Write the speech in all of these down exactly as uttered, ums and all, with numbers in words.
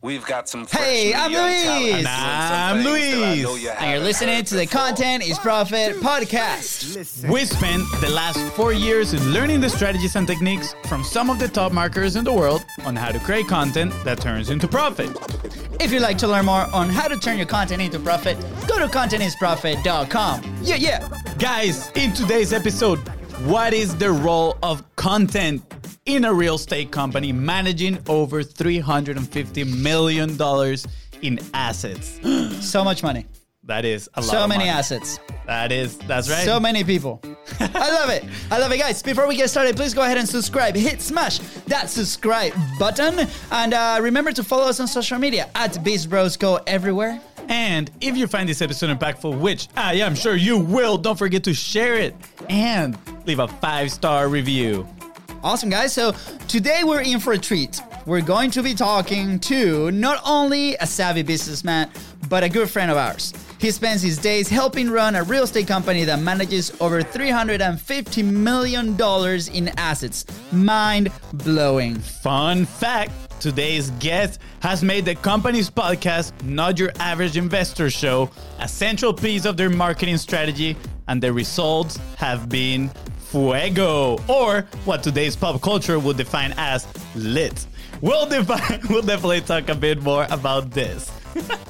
We've got some fresh Hey, I'm Luis. And I'm Luis. You and you're listening to the before. Content is Profit podcast. Listen. We spent the last four years in learning the strategies and techniques from some of the top marketers in the world on how to create content that turns into profit. If you'd like to learn more on how to turn your content into profit, go to content is profit dot com. Yeah, yeah. Guys, in today's episode, what is the role of content in a real estate company managing over three hundred fifty million dollars in assets? So much money. That is a lot. So of many money. assets. That is, that's right. So many people. I love it. I love it, guys. Before we get started, please go ahead and subscribe. Hit smash that subscribe button. And uh, remember to follow us on social media at Beast Bros Go Everywhere. And if you find this episode impactful, which I am sure you will, don't forget to share it and leave a five-star review. Awesome, guys. So today we're in for a treat. We're going to be talking to not only a savvy businessman, but a good friend of ours. He spends his days helping run a real estate company that manages over three hundred fifty million dollars in assets. Mind-blowing. Fun fact, today's guest has made the company's podcast, Not Your Average Investor Show, a central piece of their marketing strategy, and the results have been fuego, or what today's pop culture would define as lit. We'll, define, we'll definitely talk a bit more about this.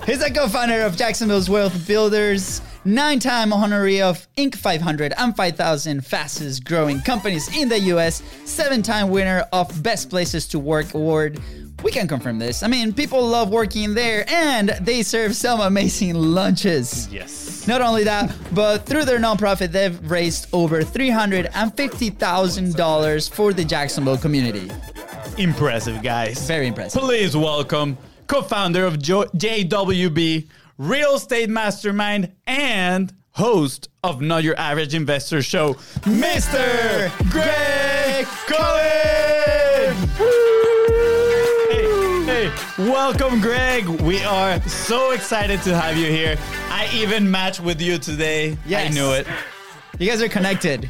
He's a co-founder of Jacksonville's Wealth Builders, nine-time honoree of Inc five hundred and five thousand fastest growing companies in the U S, seven-time winner of Best Places to Work award. We can confirm this. I mean, people love working there, and they serve some amazing lunches. Yes. Not only that, but through their nonprofit, they've raised over three hundred fifty thousand dollars for the Jacksonville community. Impressive, guys. Very impressive. Please welcome co-founder of J W B, real estate mastermind, and host of Not Your Average Investor Show, Mister Greg Cullen. Welcome, Greg. We are so excited to have you here. I even matched with you today. Yes. I knew it. You guys are connected.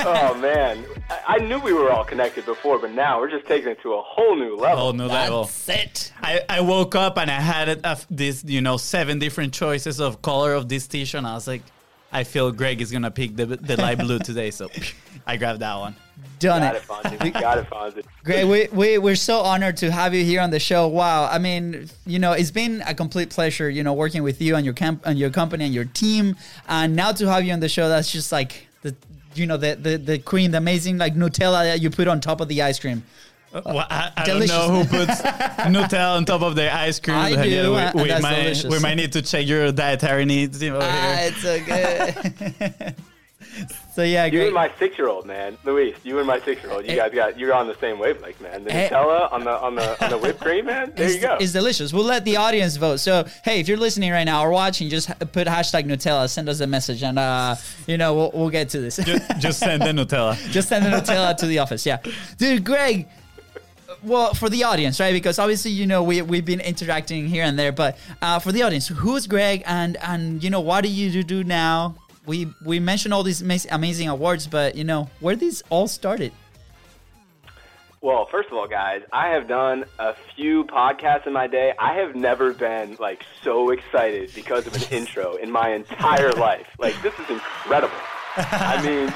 Oh, man. I knew we were all connected before, but now we're just taking it to a whole new level. A whole new That's level. That's it. I, I woke up and I had uh, this, you know, seven different choices of color of this t-shirt. And I was like, I feel Greg is going to pick the, the light blue today. So I grabbed that one. Done it. Got it, Fonzie. We got it, Fonzie. Great. We, we, we're so honored to have you here on the show. Wow. I mean, you know, it's been a complete pleasure, you know, working with you and your camp and your company and your team. And now to have you on the show, that's just like the, you know, the, the, the cream, the amazing like Nutella that you put on top of the ice cream. Well, I, I don't know who puts Nutella on top of their ice cream. I do. Yeah, we, uh, we, might, we might need to check your dietary needs. Over ah, here. It's so good. So yeah, you great. and my six-year-old, man, Luis. You and my six-year-old. You it, guys got you're on the same wavelength, man. The Nutella on the on the on the whipped cream, man. There you go. It's delicious. We'll let the audience vote. So hey, if you're listening right now or watching, just put hashtag Nutella. Send us a message, and uh, you know we'll we'll get to this. Just, just send the Nutella. Just send the Nutella to the office. Yeah, dude, Greg. Well, for the audience, right? Because obviously, you know, we, we've been interacting here and there. But uh, for the audience, who's Greg? And, and you know, what do you do now? We we mentioned all these amazing awards, but, you know, where these all started? Well, first of all, guys, I have done a few podcasts in my day. I have never been, like, so excited because of an intro in my entire life. Like, this is incredible. I mean...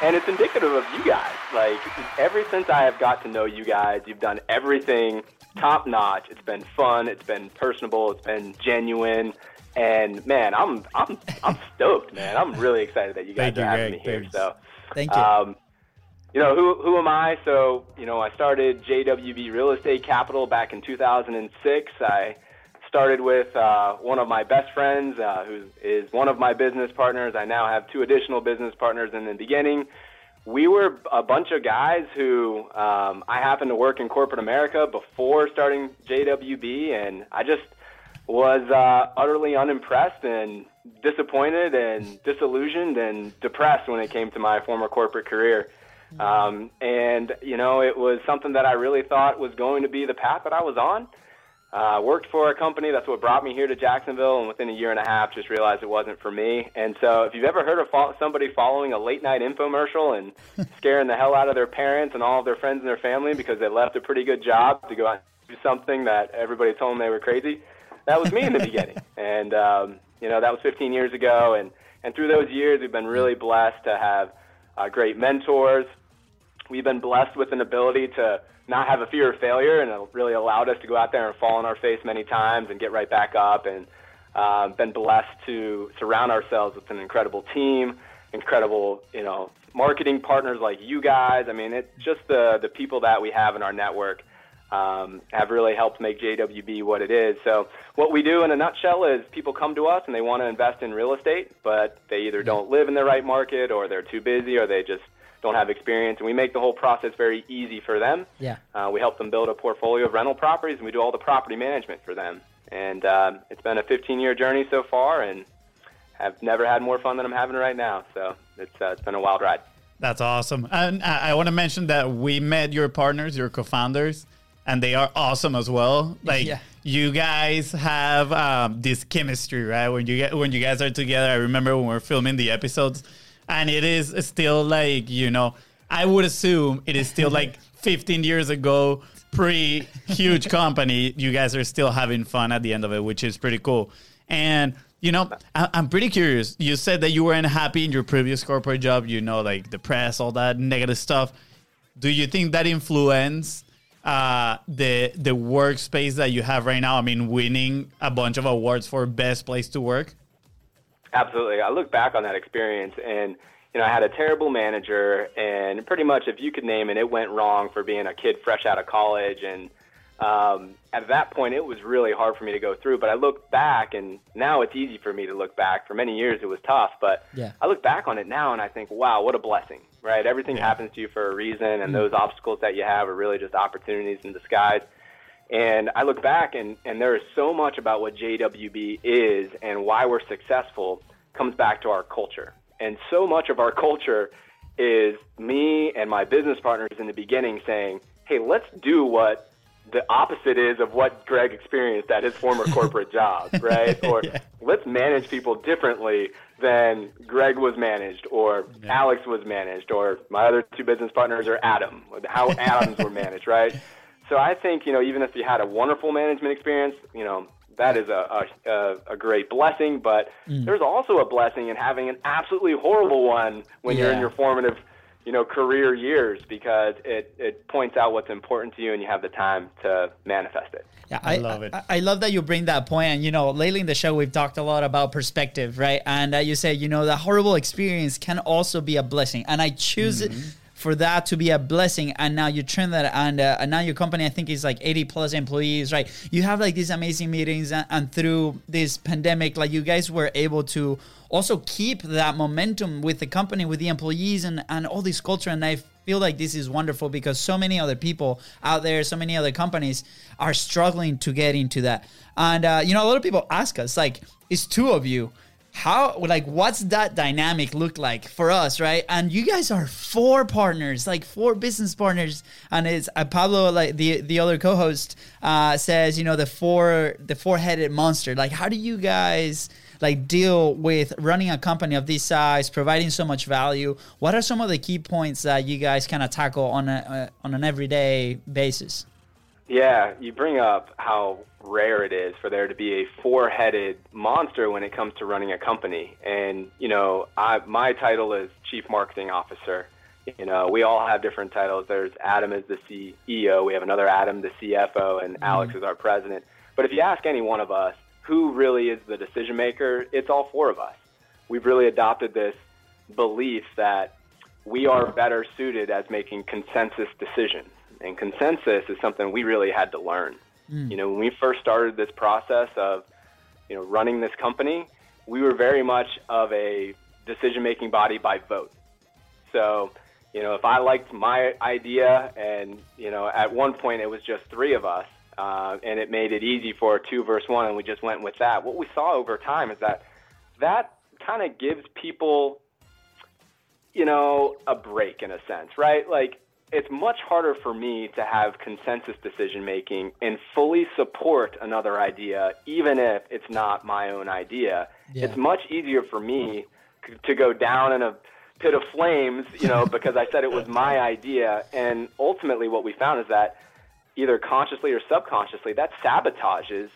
And it's indicative of you guys. Like, ever since I have got to know you guys, you've done everything top-notch. It's been fun. It's been personable. It's been genuine. And, man, I'm I'm I'm stoked, man. I'm really excited that you guys Thank are you, having Greg. me here. Thanks. So, Thank you. Um, you know, who, who am I? So, you know, I started J W B Real Estate Capital back in two thousand six. I started with uh, one of my best friends uh, who is one of my business partners. I now have two additional business partners in the beginning. We were a bunch of guys who um, I happened to work in corporate America before starting J W B, and I just was uh, utterly unimpressed and disappointed and disillusioned and depressed when it came to my former corporate career. Um, and, you know, it was something that I really thought was going to be the path that I was on. Uh, worked for a company. That's what brought me here to Jacksonville, and within a year and a half, just realized it wasn't for me. And so if you've ever heard of fo- somebody following a late-night infomercial and scaring the hell out of their parents and all of their friends and their family because they left a pretty good job to go out do something that everybody told them they were crazy. That was me in the beginning. And, um, you know, that was fifteen years ago. And, and through those years, we've been really blessed to have uh, great mentors. We've been blessed with an ability to not have a fear of failure, and it really allowed us to go out there and fall on our face many times and get right back up, and uh, been blessed to surround ourselves with an incredible team, incredible, you know, marketing partners like you guys. I mean, it's just the, the people that we have in our network um, have really helped make J W B what it is. So what we do in a nutshell is people come to us and they want to invest in real estate, but they either don't live in the right market, or they're too busy, or they just don't have experience, and we make the whole process very easy for them. Yeah, uh, we help them build a portfolio of rental properties, and we do all the property management for them. And uh, it's been a fifteen-year journey so far, and I've never had more fun than I'm having right now. So it's uh, it's been a wild ride. That's awesome. And I, I want to mention that we met your partners, your co-founders, and they are awesome as well. Like yeah. you guys have um, this chemistry, right? When you get when you guys are together, I remember when we were filming the episodes. And it is still like, you know, I would assume it is still like fifteen years ago, pretty huge company. You guys are still having fun at the end of it, which is pretty cool. And, you know, I- I'm pretty curious. You said that you were unhappy in your previous corporate job, you know, like the press, all that negative stuff. Do you think that influenced uh, the, the workspace that you have right now? I mean, winning a bunch of awards for best place to work? Absolutely. I look back on that experience and, you know, I had a terrible manager, and pretty much if you could name it, it went wrong for being a kid fresh out of college. And um, at that point, it was really hard for me to go through. But I look back, and now it's easy for me to look back. For many years, it was tough. But yeah. I look back on it now and I think, wow, what a blessing, right? Everything yeah. happens to you for a reason. And mm-hmm. those obstacles that you have are really just opportunities in disguise. And I look back, and, and there is so much about what J W B is and why we're successful comes back to our culture. And so much of our culture is me and my business partners in the beginning saying, hey, let's do what the opposite is of what Greg experienced at his former corporate job, right? Or yeah. let's manage people differently than Greg was managed, or yeah. Alex was managed, or my other two business partners are Adam, how Adams were managed, right? So I think, you know, even if you had a wonderful management experience, you know, that is a a, a great blessing. But mm. there's also a blessing in having an absolutely horrible one when yeah. you're in your formative, you know, career years, because it, it points out what's important to you and you have the time to manifest it. Yeah, I, I love it. I, I love that you bring that point. And, you know, lately in the show, we've talked a lot about perspective, right? And uh, you say, you know, the horrible experience can also be a blessing. And I choose mm-hmm. it. For that to be a blessing, and now you turn that, and, uh, and now your company, I think, is like eighty plus employees, right? You have like these amazing meetings, and, and through this pandemic, like you guys were able to also keep that momentum with the company, with the employees, and, and all this culture. And I feel like this is wonderful, because so many other people out there, so many other companies are struggling to get into that. And, uh, you know, a lot of people ask us, like, it's two of you. How, like, what's that dynamic look like for us, right? And you guys are four partners, like four business partners. And it's uh, Pablo, like the, the other co-host, uh, says, you know, the four, the four-headed monster. Like, how do you guys like deal with running a company of this size, providing so much value? What are some of the key points that you guys kind of tackle on a, uh, on an everyday basis? Yeah, you bring up how rare it is for there to be a four-headed monster when it comes to running a company. And, you know, I, my title is Chief Marketing Officer. You know, we all have different titles. There's Adam is the C E O. We have another Adam, the C F O, and mm-hmm. Alex is our president. But if you ask any one of us who really is the decision maker, it's all four of us. We've really adopted this belief that we are better suited as making consensus decisions. And consensus is something we really had to learn. You know, when we first started this process of, you know, running this company, we were very much of a decision-making body by vote. So, you know, if I liked my idea, and, you know, at one point it was just three of us, uh, and it made it easy for two versus one, and we just went with that. What we saw over time is that that kind of gives people, you know, a break in a sense, right? Like, it's much harder for me to have consensus decision-making and fully support another idea, even if it's not my own idea. Yeah. It's much easier for me to go down in a pit of flames, you know, because I said it was my idea. And ultimately what we found is that, either consciously or subconsciously, that sabotages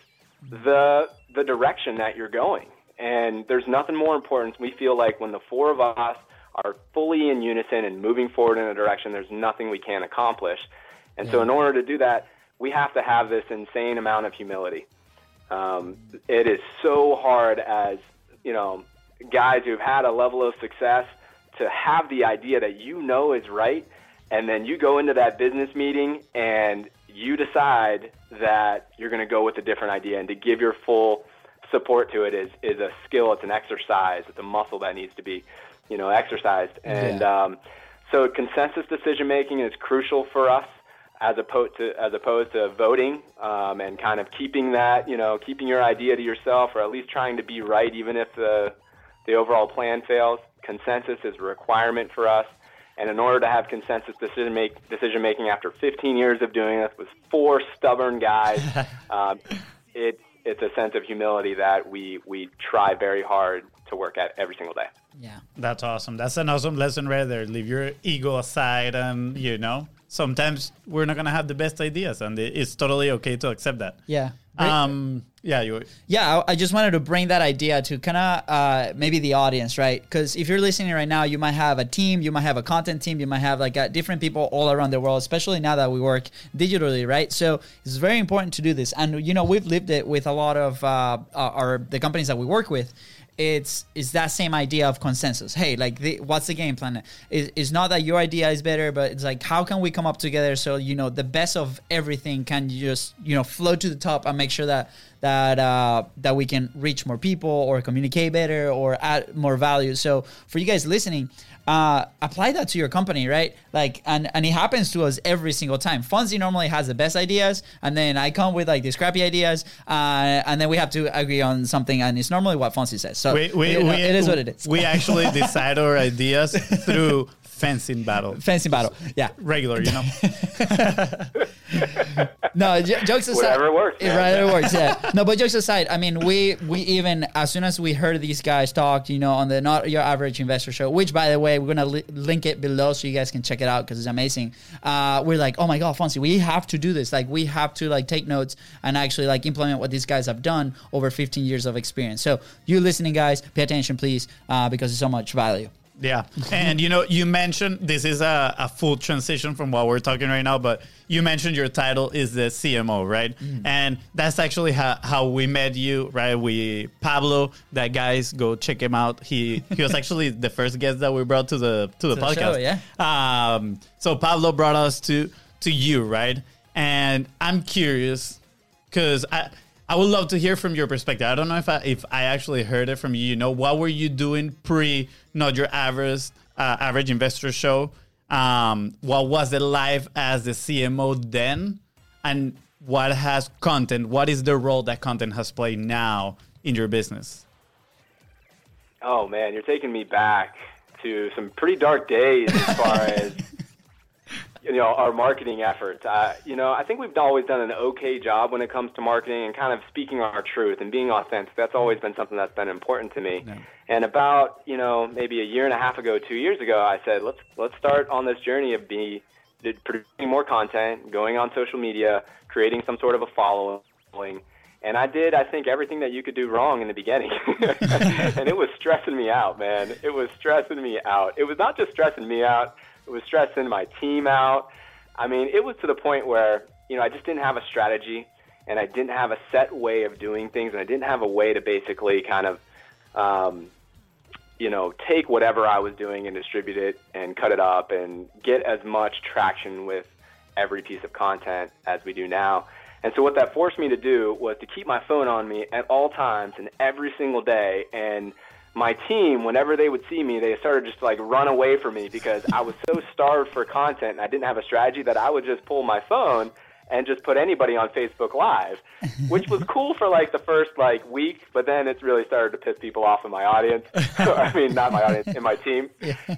the the direction that you're going. And there's nothing more important. We feel like when the four of us are fully in unison and moving forward in a direction, there's nothing we can't accomplish. And yeah. so in order to do that, we have to have this insane amount of humility. Um, it is so hard as, you know, guys who've had a level of success to have the idea that you know is right, and then you go into that business meeting and you decide that you're going to go with a different idea, and to give your full support to it is is a skill. It's an exercise. It's a muscle that needs to be, you know, exercised. And yeah. um, so consensus decision making is crucial for us, as opposed to as opposed to voting, um, and kind of keeping that, you know, keeping your idea to yourself, or at least trying to be right, even if the the overall plan fails. Consensus is a requirement for us. And in order to have consensus decision make, decision making after fifteen years of doing this with four stubborn guys, um, it, it's a sense of humility that we, we try very hard to work at every single day. Yeah, that's awesome. That's an awesome lesson right there. Leave your ego aside, and, you know, sometimes we're not going to have the best ideas, and it's totally okay to accept that. Yeah. Um, yeah, you yeah, I just wanted to bring that idea to kind of uh, maybe the audience, right? Because if you're listening right now, you might have a team, you might have a content team, you might have like uh, different people all around the world, especially now that we work digitally, right? So it's very important to do this. And, you know, we've lived it with a lot of uh, our the companies that we work with. It's it's that same idea of consensus. Hey, like, the, what's the game plan? It, it's not that your idea is better, but it's like, how can we come up together so, you know, the best of everything can just, you know, flow to the top and make sure that that uh, that we can reach more people or communicate better or add more value. So for you guys listening, uh, apply that to your company, right? Like, and, and it happens to us every single time. Fonzie normally has the best ideas, and then I come with like these crappy ideas, uh, and then we have to agree on something, and it's normally what Fonzie says. So we, we, you know, we, it is what it is. We actually decide our ideas through fencing battle. Fencing battle, yeah. Regular, you know. No, j- jokes aside. Whatever works. It right, it works, yeah. No, but jokes aside, I mean, we we even, as soon as we heard these guys talk, you know, on the Not Your Average Investor Show, which, by the way, we're going to li- link it below so you guys can check it out because it's amazing. Uh, we're like, oh, my God, Fonzie, we have to do this. Like, we have to, like, take notes and actually, like, implement what these guys have done over fifteen years of experience. So you listening, guys, pay attention, please, uh, because there's so much value. Yeah. And, you know, you mentioned this is a, a full transition from what we're talking right now, but you mentioned your title is the C M O, right? Mm. And that's actually how, how we met you, right? We, Pablo, that guy's, go check him out. He he was actually the first guest that we brought to the to the to podcast. The show, yeah. Um, so Pablo brought us to, to you, right? And I'm curious because I... I would love to hear from your perspective. I don't know if I, if I actually heard it from you. You know, what were you doing pre Not Your Average uh, Average Investor Show? Um, what was it life as the C M O then? And what has content? What is the role that content has played now in your business? Oh, man, you're taking me back to some pretty dark days as far as, you know, our marketing efforts. Uh, you know, I think we've always done an okay job when it comes to marketing and kind of speaking our truth and being authentic. That's always been something that's been important to me. Yeah. And about, you know, maybe a year and a half ago, two years ago, I said, let's let's start on this journey of be producing more content, going on social media, creating some sort of a following. And I did, I think, everything that you could do wrong in the beginning. And it was stressing me out, man. It was stressing me out. It was not just stressing me out. It was stressing my team out. I mean, it was to the point where, you know, I just didn't have a strategy, and I didn't have a set way of doing things, and I didn't have a way to basically kind of, um, you know, take whatever I was doing and distribute it and cut it up and get as much traction with every piece of content as we do now. And so what that forced me to do was to keep my phone on me at all times and every single day. And my team, whenever they would see me, they started just to, like, run away from me because I was so starved for content and I didn't have a strategy that I would just pull my phone and just put anybody on Facebook Live, which was cool for, like, the first, like, week, but then it really started to piss people off in my audience. I mean, not my audience, in my team.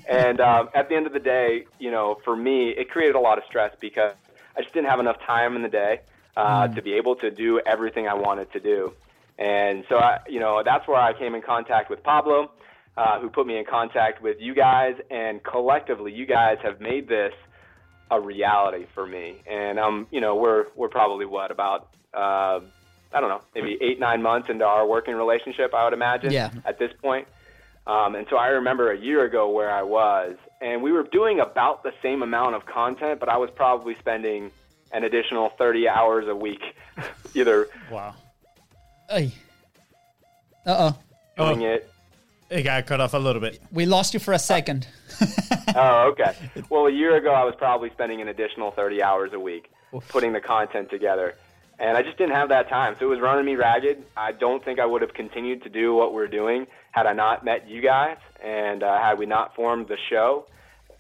And um, at the end of the day, you know, for me, it created a lot of stress because I just didn't have enough time in the day uh, mm. to be able to do everything I wanted to do. And so, I, you know, that's where I came in contact with Pablo, uh, who put me in contact with you guys. And collectively, you guys have made this a reality for me. And um, you know, we're we're probably what about uh, I don't know, maybe eight nine months into our working relationship, I would imagine. Yeah. At this point. Um, and so I remember a year ago where I was, and we were doing about the same amount of content, but I was probably spending an additional thirty hours a week, either. Wow. Hey. Uh-oh. Doing oh. it. It got cut off a little bit. We lost you for a second. Oh, okay. Well, a year ago, I was probably spending an additional thirty hours a week Oof. putting the content together. And I just didn't have that time. So it was running me ragged. I don't think I would have continued to do what we're doing had I not met you guys, and uh, had we not formed the show.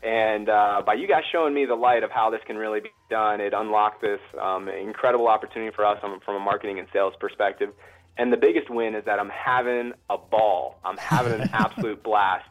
And uh, by you guys showing me the light of how this can really be done, it unlocked this um, incredible opportunity for us from a marketing and sales perspective. And the biggest win is that I'm having a ball. I'm having an absolute blast,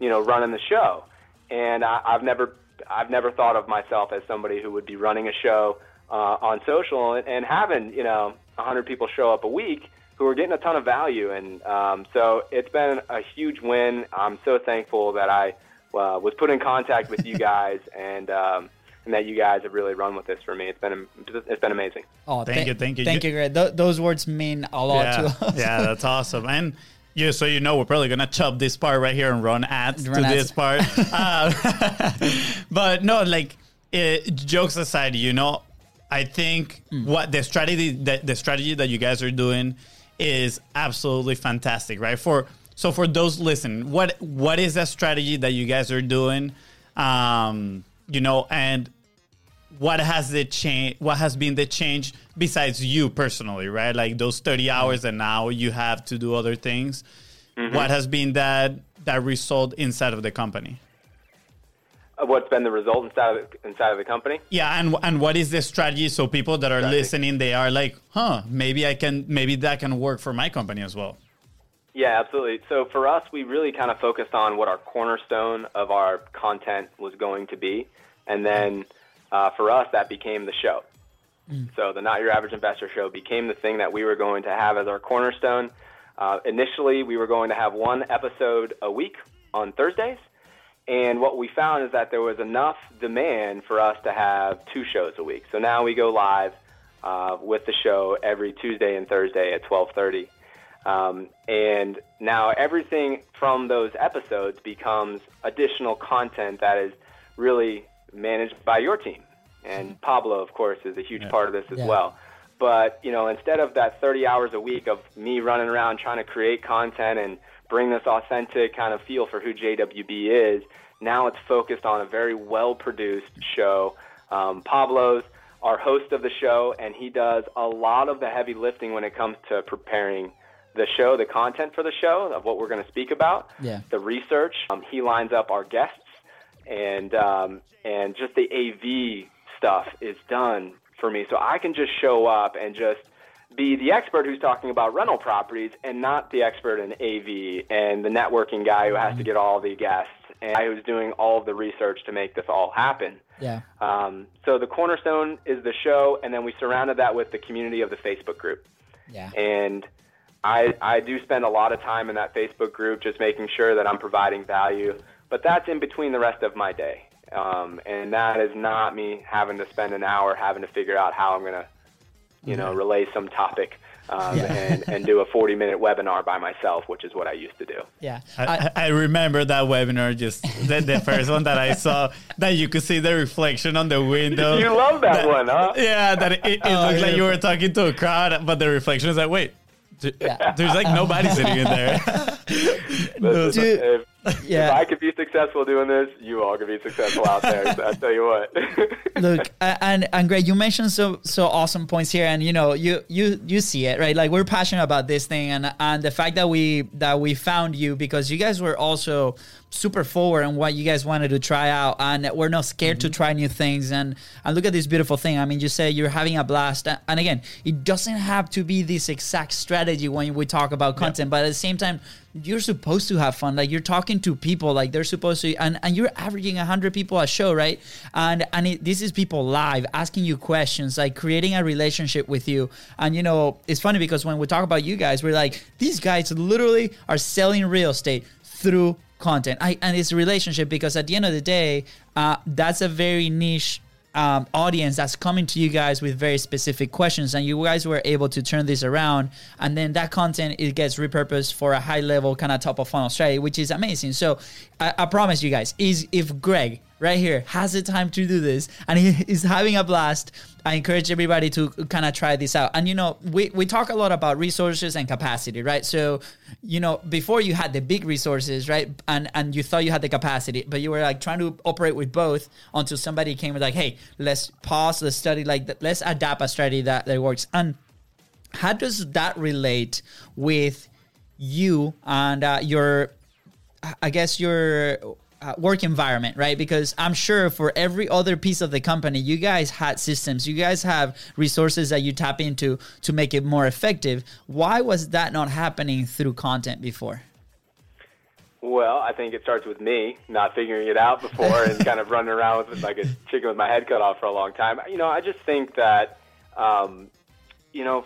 you know, running the show. And I, I've never, I've never thought of myself as somebody who would be running a show Uh, on social and, and having, you know, one hundred people show up a week who are getting a ton of value. And um, so it's been a huge win. I'm so thankful that I uh, was put in contact with you guys, and um, and that you guys have really run with this for me. It's been it's been amazing. Oh, thank th- you, thank you, thank you, Greg. Th- those words mean a lot yeah, to us. Yeah, that's awesome. And yeah, so you know we're probably gonna chop this part right here and run ads run to ads. this part. uh, but no, like it, jokes aside, you know. I think mm. what the strategy that the strategy that you guys are doing is absolutely fantastic, right? For so for those listening, what what is that strategy that you guys are doing? Um, you know, and what has the change? What has been the change besides you personally, right? Like those thirty hours, and now you have to do other things. Mm-hmm. What has been that that result inside of the company? What's been the result inside of the, inside of the company? Yeah, and and what is the strategy? So people that are strategy. listening, they are like, huh, maybe I can, maybe that can work for my company as well. Yeah, absolutely. So for us, we really kind of focused on what our cornerstone of our content was going to be, and then uh, for us, that became the show. Mm. So the Not Your Average Investor Show became the thing that we were going to have as our cornerstone. Uh, initially, we were going to have one episode a week on Thursdays. And what we found is that there was enough demand for us to have two shows a week. So now we go live uh, with the show every Tuesday and Thursday at twelve thirty. Um, and now everything from those episodes becomes additional content that is really managed by your team. And Pablo, of course, is a huge yeah. part of this as yeah. well. But, you know, instead of that thirty hours a week of me running around trying to create content and bring this authentic kind of feel for who J W B is, now it's focused on a very well-produced show. Um, Pablo's our host of the show, and he does a lot of the heavy lifting when it comes to preparing the show, the content for the show, of what we're going to speak about, yeah. the research. Um, he lines up our guests, and um, and just the A V stuff is done for me. So I can just show up and just be the expert who's talking about rental properties and not the expert in A V and the networking guy who has to get all the guests and I who's doing all of the research to make this all happen. Yeah. Um, so the cornerstone is the show, and then we surrounded that with the community of the Facebook group. Yeah. And I I do spend a lot of time in that Facebook group just making sure that I'm providing value, but that's in between the rest of my day. Um, and that is not me having to spend an hour having to figure out how I'm going to you know, relay some topic um, yeah. and, and do a forty-minute webinar by myself, which is what I used to do. Yeah, I, I remember that webinar, just the, the first one that I saw, that you could see the reflection on the window. You love that, that one, huh? Yeah, that it, it oh, looked like you were talking to a crowd, but the reflection is like, wait, d- yeah. there's like nobody sitting in there. no, Dude. If, yeah. if I could be successful doing this, you all could be successful out there. So I tell you what. Look, and and Greg, you mentioned so so awesome points here, and you know you you you see it, right? Like we're passionate about this thing, and and the fact that we that we found you because you guys were also super forward on what you guys wanted to try out, and we're not scared mm-hmm. to try new things. And and look at this beautiful thing. I mean, you say you're having a blast, and again, it doesn't have to be this exact strategy when we talk about content, yeah. but at the same time, you're supposed to have fun. Like you're talking to people, like they're supposed to, and, and you're averaging one hundred people a show, right? And and it, this is people live asking you questions, like creating a relationship with you. And you know, it's funny because when we talk about you guys, we're like, these guys literally are selling real estate through content. I, and it's a relationship because at the end of the day, uh, that's a very niche um, audience that's coming to you guys with very specific questions, and you guys were able to turn this around, and then that content, it gets repurposed for a high level kind of top of funnel strategy, which is amazing. So I, I promise you guys, is if Greg right here has the time to do this and he is having a blast, I encourage everybody to kind of try this out. And, you know, we, we talk a lot about resources and capacity, right? So, you know, before you had the big resources, right? And and you thought you had the capacity, but you were like trying to operate with both until somebody came with like, hey, let's pause, let's study, like let's adapt a strategy that, that works. And how does that relate with you and uh, your, I guess your... Uh, work environment, right? Because I'm sure for every other piece of the company, you guys had systems, you guys have resources that you tap into to make it more effective. Why was that not happening through content before? Well, I think it starts with me not figuring it out before and kind of running around with like a chicken with my head cut off for a long time. You know, I just think that, um, you know,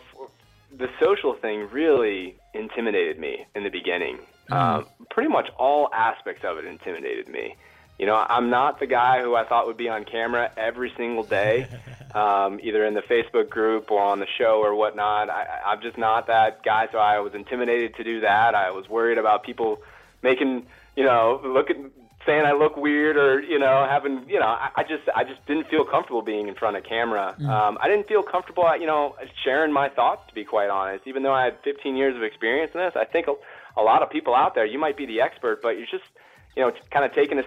the social thing really intimidated me in the beginning. Um, pretty much all aspects of it intimidated me. You know, I'm not the guy who I thought would be on camera every single day, um, either in the Facebook group or on the show or whatnot. I, I'm just not that guy, so I was intimidated to do that. I was worried about people making, you know, looking, saying I look weird or, you know, having, you know, I, I just I just didn't feel comfortable being in front of camera. Mm. Um, I didn't feel comfortable, you know, sharing my thoughts, to be quite honest. Even though I had fifteen years of experience in this, I think a, a lot of people out there, you might be the expert, but you're just, you know, kind of taking a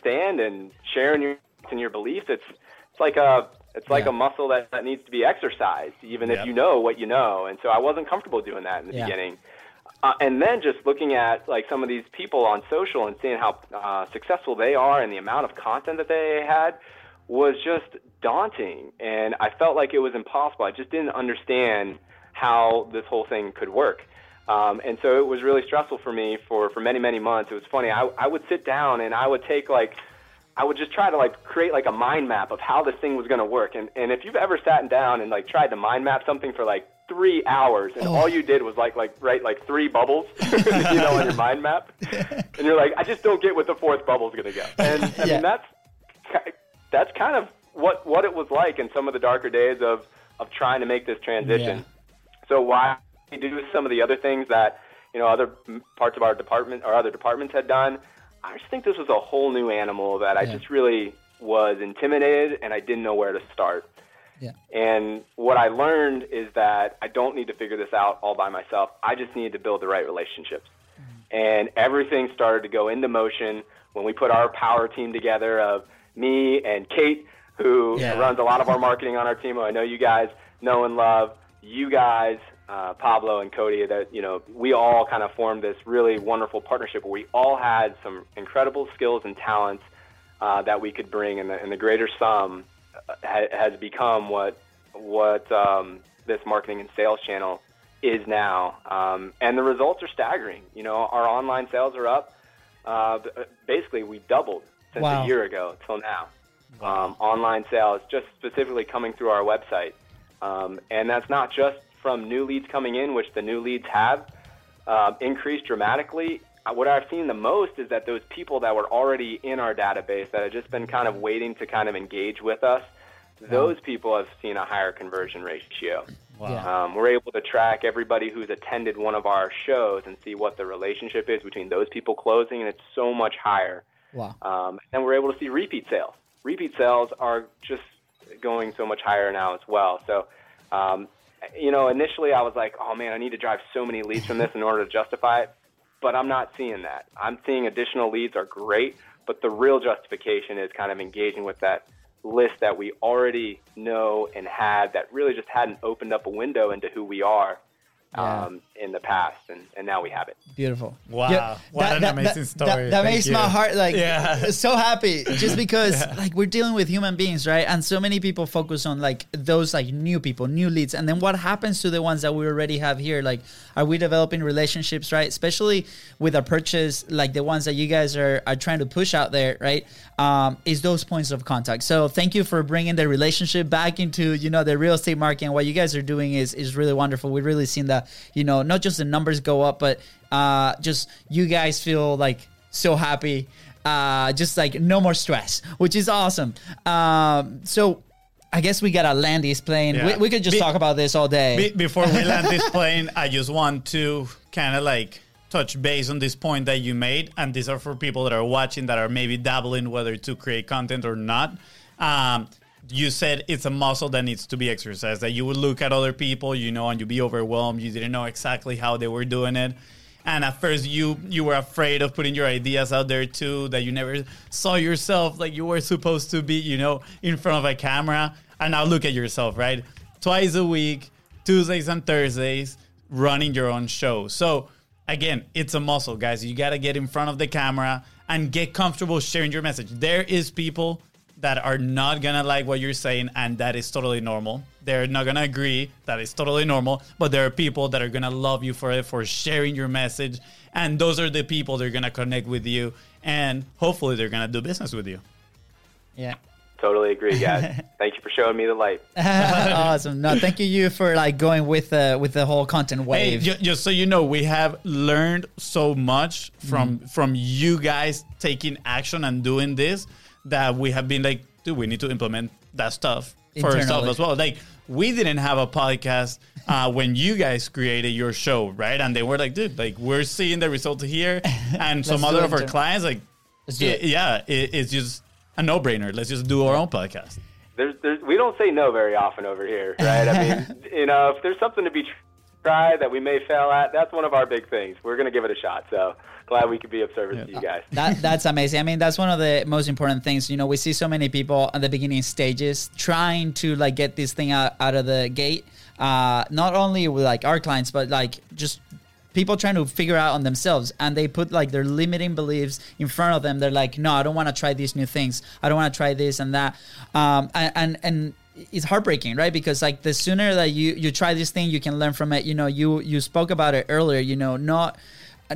stand and sharing your and your beliefs. It's it's like a it's like yeah. a muscle that, that needs to be exercised, even yeah. if you know what you know. And so I wasn't comfortable doing that in the yeah. beginning. Uh, and then just looking at like some of these people on social and seeing how uh, successful they are and the amount of content that they had was just daunting. And I felt like it was impossible. I just didn't understand how this whole thing could work. Um, and so it was really stressful for me for, for many, many months. It was funny. I, I would sit down and I would take like, I would just try to like create like a mind map of how this thing was going to work. And, and if you've ever sat down and like tried to mind map something for like three hours and oh. all you did was like, like write like three bubbles, you know, on your mind map. And you're like, I just don't get what the fourth bubble's going to go. And I yeah. mean, that's, that's kind of what, what it was like in some of the darker days of, of trying to make this transition. Yeah. So why do some of the other things that, you know, other parts of our department or other departments had done. I just think this was a whole new animal that yeah. I just really was intimidated and I didn't know where to start. Yeah. And what I learned is that I don't need to figure this out all by myself. I just need to build the right relationships. Mm-hmm. And everything started to go into motion when we put our power team together of me and Kate, who yeah. runs a lot of our marketing on our team, who I know you guys know and love, you guys, Uh, Pablo and Cody, that, you know, we all kind of formed this really wonderful partnership where we all had some incredible skills and talents uh, that we could bring, and the, and the greater sum ha- has become what what um, this marketing and sales channel is now. Um, and the results are staggering. You know, our online sales are up. Uh, basically, we doubled since wow. a year ago till now. Wow. Um, online sales, just specifically coming through our website, um, and that's not just from new leads coming in, which the new leads have uh, increased dramatically. What I've seen the most is that those people that were already in our database that had just been kind of waiting to kind of engage with us, those people have seen a higher conversion ratio. Wow. Um, we're able to track everybody who's attended one of our shows and see what the relationship is between those people closing, and it's so much higher. Wow. Um, and we're able to see repeat sales. Repeat sales are just going so much higher now as well. So, um, you know, initially I was like, oh, man, I need to drive so many leads from this in order to justify it. But I'm not seeing that. I'm seeing additional leads are great, but the real justification is kind of engaging with that list that we already know and had that really just hadn't opened up a window into who we are yeah. um, in the past. And, and now we have it. Beautiful. Wow. Yeah, what that, an that, amazing that, story. That, that makes you. my heart like yeah. so happy just because yeah. like we're dealing with human beings, right? And so many people focus on like those like new people, new leads. And then what happens to the ones that we already have here? Like, are we developing relationships, right? Especially with a purchase, like the ones that you guys are, are trying to push out there, right? Um, is those points of contact. So thank you for bringing the relationship back into, you know, the real estate market. And what you guys are doing is, is really wonderful. We've really seen that, you know, not just the numbers go up, but uh, just you guys feel like so happy uh, just like no more stress, which is awesome. Um, so I guess we got to land this plane. Yeah. We, we could just be, talk about this all day. Be, before we land this plane, I just want to kind of like touch base on this point that you made. And these are for people that are watching that are maybe dabbling whether to create content or not. Um, you said it's a muscle that needs to be exercised, that you would look at other people, you know, and you'd be overwhelmed. You didn't know exactly how they were doing it. And at first you you were afraid of putting your ideas out there too, that you never saw yourself like you were supposed to be, you know, in front of a camera. And now look at yourself, right? Twice a week, Tuesdays and Thursdays, running your own show. So again, it's a muscle, guys. You got to get in front of the camera and get comfortable sharing your message. There is people that are not going to like what you're saying, and that is totally normal. They're not going to agree. That is totally normal. But there are people that are going to love you for it, for sharing your message. And those are the people that are going to connect with you. And hopefully they're going to do business with you. Yeah. Totally agree, guys. Thank you for showing me the light. Awesome. No, thank you, you for like going with the uh, with the whole content wave. Hey, just so you know, we have learned so much from mm-hmm. from you guys taking action and doing this, that we have been like, dude, we need to implement that stuff for ourselves as well. Like, we didn't have a podcast uh, when you guys created your show, right? And they were like, dude, like, we're seeing the results here. And some other of our clients, like, it, yeah, it, it's just a no-brainer. Let's just do our own podcast. There's, there's, we don't say no very often over here, right? I mean, you know, if there's something to be tried that we may fail at, that's one of our big things. We're going to give it a shot, so... glad we could be of service yeah. to you guys. That, that's amazing. I mean, that's one of the most important things. You know, we see so many people at the beginning stages trying to like get this thing out, out of the gate. Uh, not only with like our clients, but like just people trying to figure out on themselves, and they put like their limiting beliefs in front of them. They're like, no, I don't want to try these new things. I don't want to try this and that. Um, and, and, and it's heartbreaking, right? Because like the sooner that you, you try this thing, you can learn from it. You know, you, you spoke about it earlier, you know, not,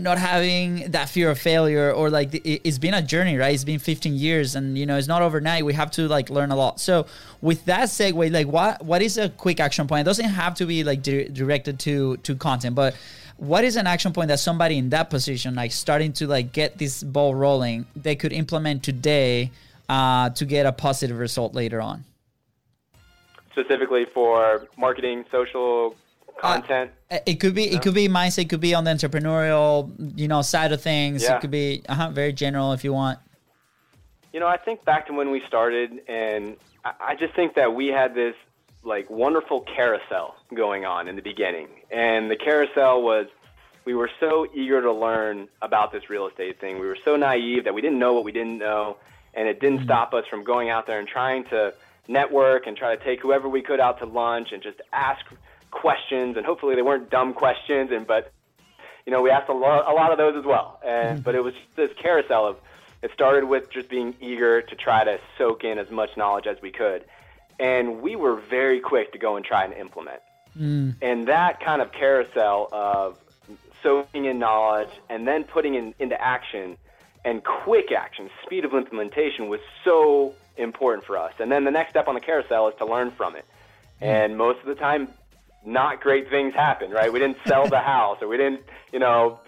not having that fear of failure, or like it's been a journey, right? It's been fifteen years, and you know, it's not overnight. We have to like learn a lot. So with that segue, like what, what is a quick action point? It doesn't have to be like di- directed to, to content, but what is an action point that somebody in that position, like starting to like get this ball rolling, they could implement today uh, to get a positive result later on? Specifically for marketing, social content. Uh, it could be, yeah. it could be mindset. It could be on the entrepreneurial, you know, side of things. Yeah. It could be uh-huh, very general if you want. You know, I think back to when we started, and I just think that we had this like wonderful carousel going on in the beginning. And the carousel was, we were so eager to learn about this real estate thing. We were so naive that we didn't know what we didn't know. And it didn't mm-hmm. stop us from going out there and trying to network and try to take whoever we could out to lunch and just ask questions, and hopefully they weren't dumb questions, and but you know, we asked a lot, a lot of those as well, and but it was this carousel of, it started with just being eager to try to soak in as much knowledge as we could, and we were very quick to go and try and implement mm. and that kind of carousel of soaking in knowledge and then putting in into action, and quick action, speed of implementation was so important for us. And then the next step on the carousel is to learn from it, mm. and most of the time not great things happen, right? We didn't sell the house, or we didn't, you know,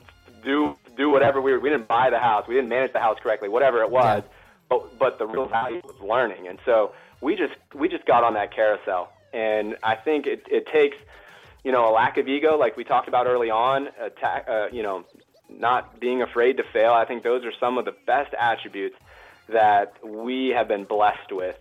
do do whatever we were. We didn't buy the house. We didn't manage the house correctly, whatever it was. Yeah. But but the real value was learning. And so we just we just got on that carousel. And I think it, it takes, you know, a lack of ego, like we talked about early on, attack, uh, you know, not being afraid to fail. I think those are some of the best attributes that we have been blessed with.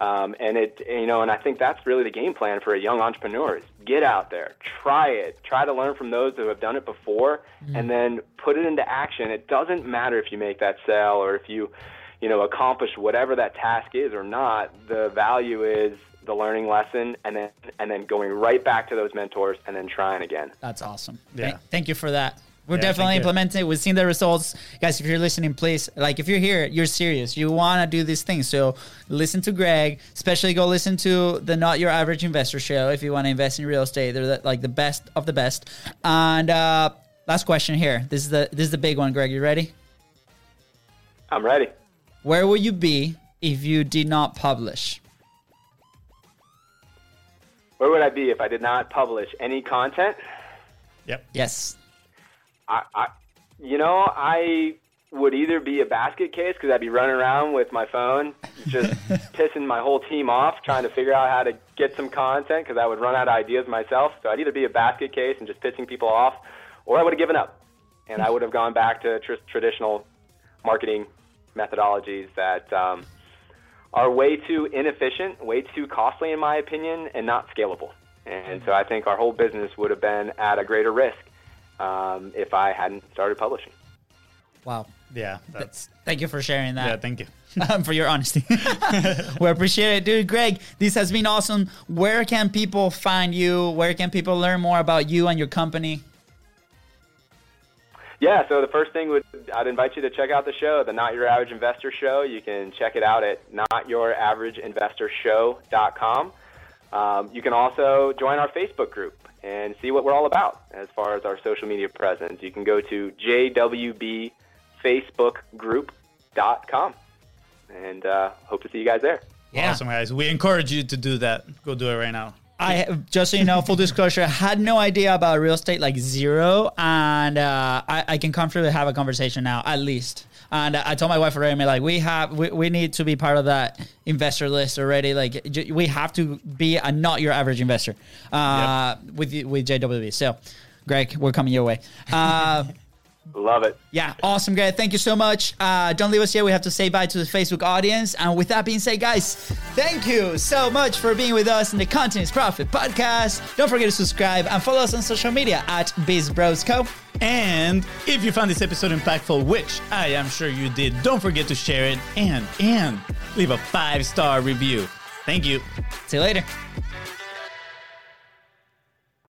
Um, and it, you know, and I think that's really the game plan for a young entrepreneur is get out there, try it, try to learn from those who have done it before, mm-hmm. and then put it into action. It doesn't matter if you make that sale or if you, you know, accomplish whatever that task is or not. The value is the learning lesson, and then and then going right back to those mentors and then trying again. That's awesome. Yeah. Th- thank you for that. We're yeah, definitely implementing it. We've seen the results. Guys, if you're listening, please, like if you're here, you're serious. You want to do this thing. So listen to Greg, especially go listen to the Not Your Average Investor Show if you want to invest in real estate. They're the, like the best of the best. And uh, last question here. This is the this is the big one, Greg. You ready? I'm ready. Where would you be if you did not publish? Where would I be if I did not publish any content? Yep. Yes. I, I, you know, I would either be a basket case because I'd be running around with my phone just pissing my whole team off trying to figure out how to get some content because I would run out of ideas myself. So I'd either be a basket case and just pissing people off, or I would have given up and I would have gone back to tr- traditional marketing methodologies that um, are way too inefficient, way too costly in my opinion, and not scalable. And so I think our whole business would have been at a greater risk um, if I hadn't started publishing. Wow. Yeah. That's. Thank you for sharing that. Yeah, thank you. Um, for your honesty. We appreciate it, dude. Greg, this has been awesome. Where can people find you? Where can people learn more about you and your company? Yeah, so the first thing would, I'd invite you to check out the show, the Not Your Average Investor Show. You can check it out at not your average investor show dot com. Um, you can also join our Facebook group and see what we're all about as far as our social media presence. You can go to j w b facebook group dot com and uh, hope to see you guys there. Yeah. Awesome, guys. We encourage you to do that. Go do it right now. I just so you know, full disclosure, I had no idea about real estate, like zero, and uh, I, I can comfortably have a conversation now, at least. And I told my wife already, I mean, like we have, we, we need to be part of that investor list already. Like j- we have to be a not your average investor uh, yep. with with J W B. So, Greg, we're coming your way. Uh, Love it. Yeah, awesome, Greg. Thank you so much. Uh, don't leave us here. We have to say bye to the Facebook audience. And with that being said, guys, thank you so much for being with us in the Content is Profit podcast. Don't forget to subscribe and follow us on social media at BizBrosco. And if you found this episode impactful, which I am sure you did, don't forget to share it and, and leave a five-star review. Thank you. See you later.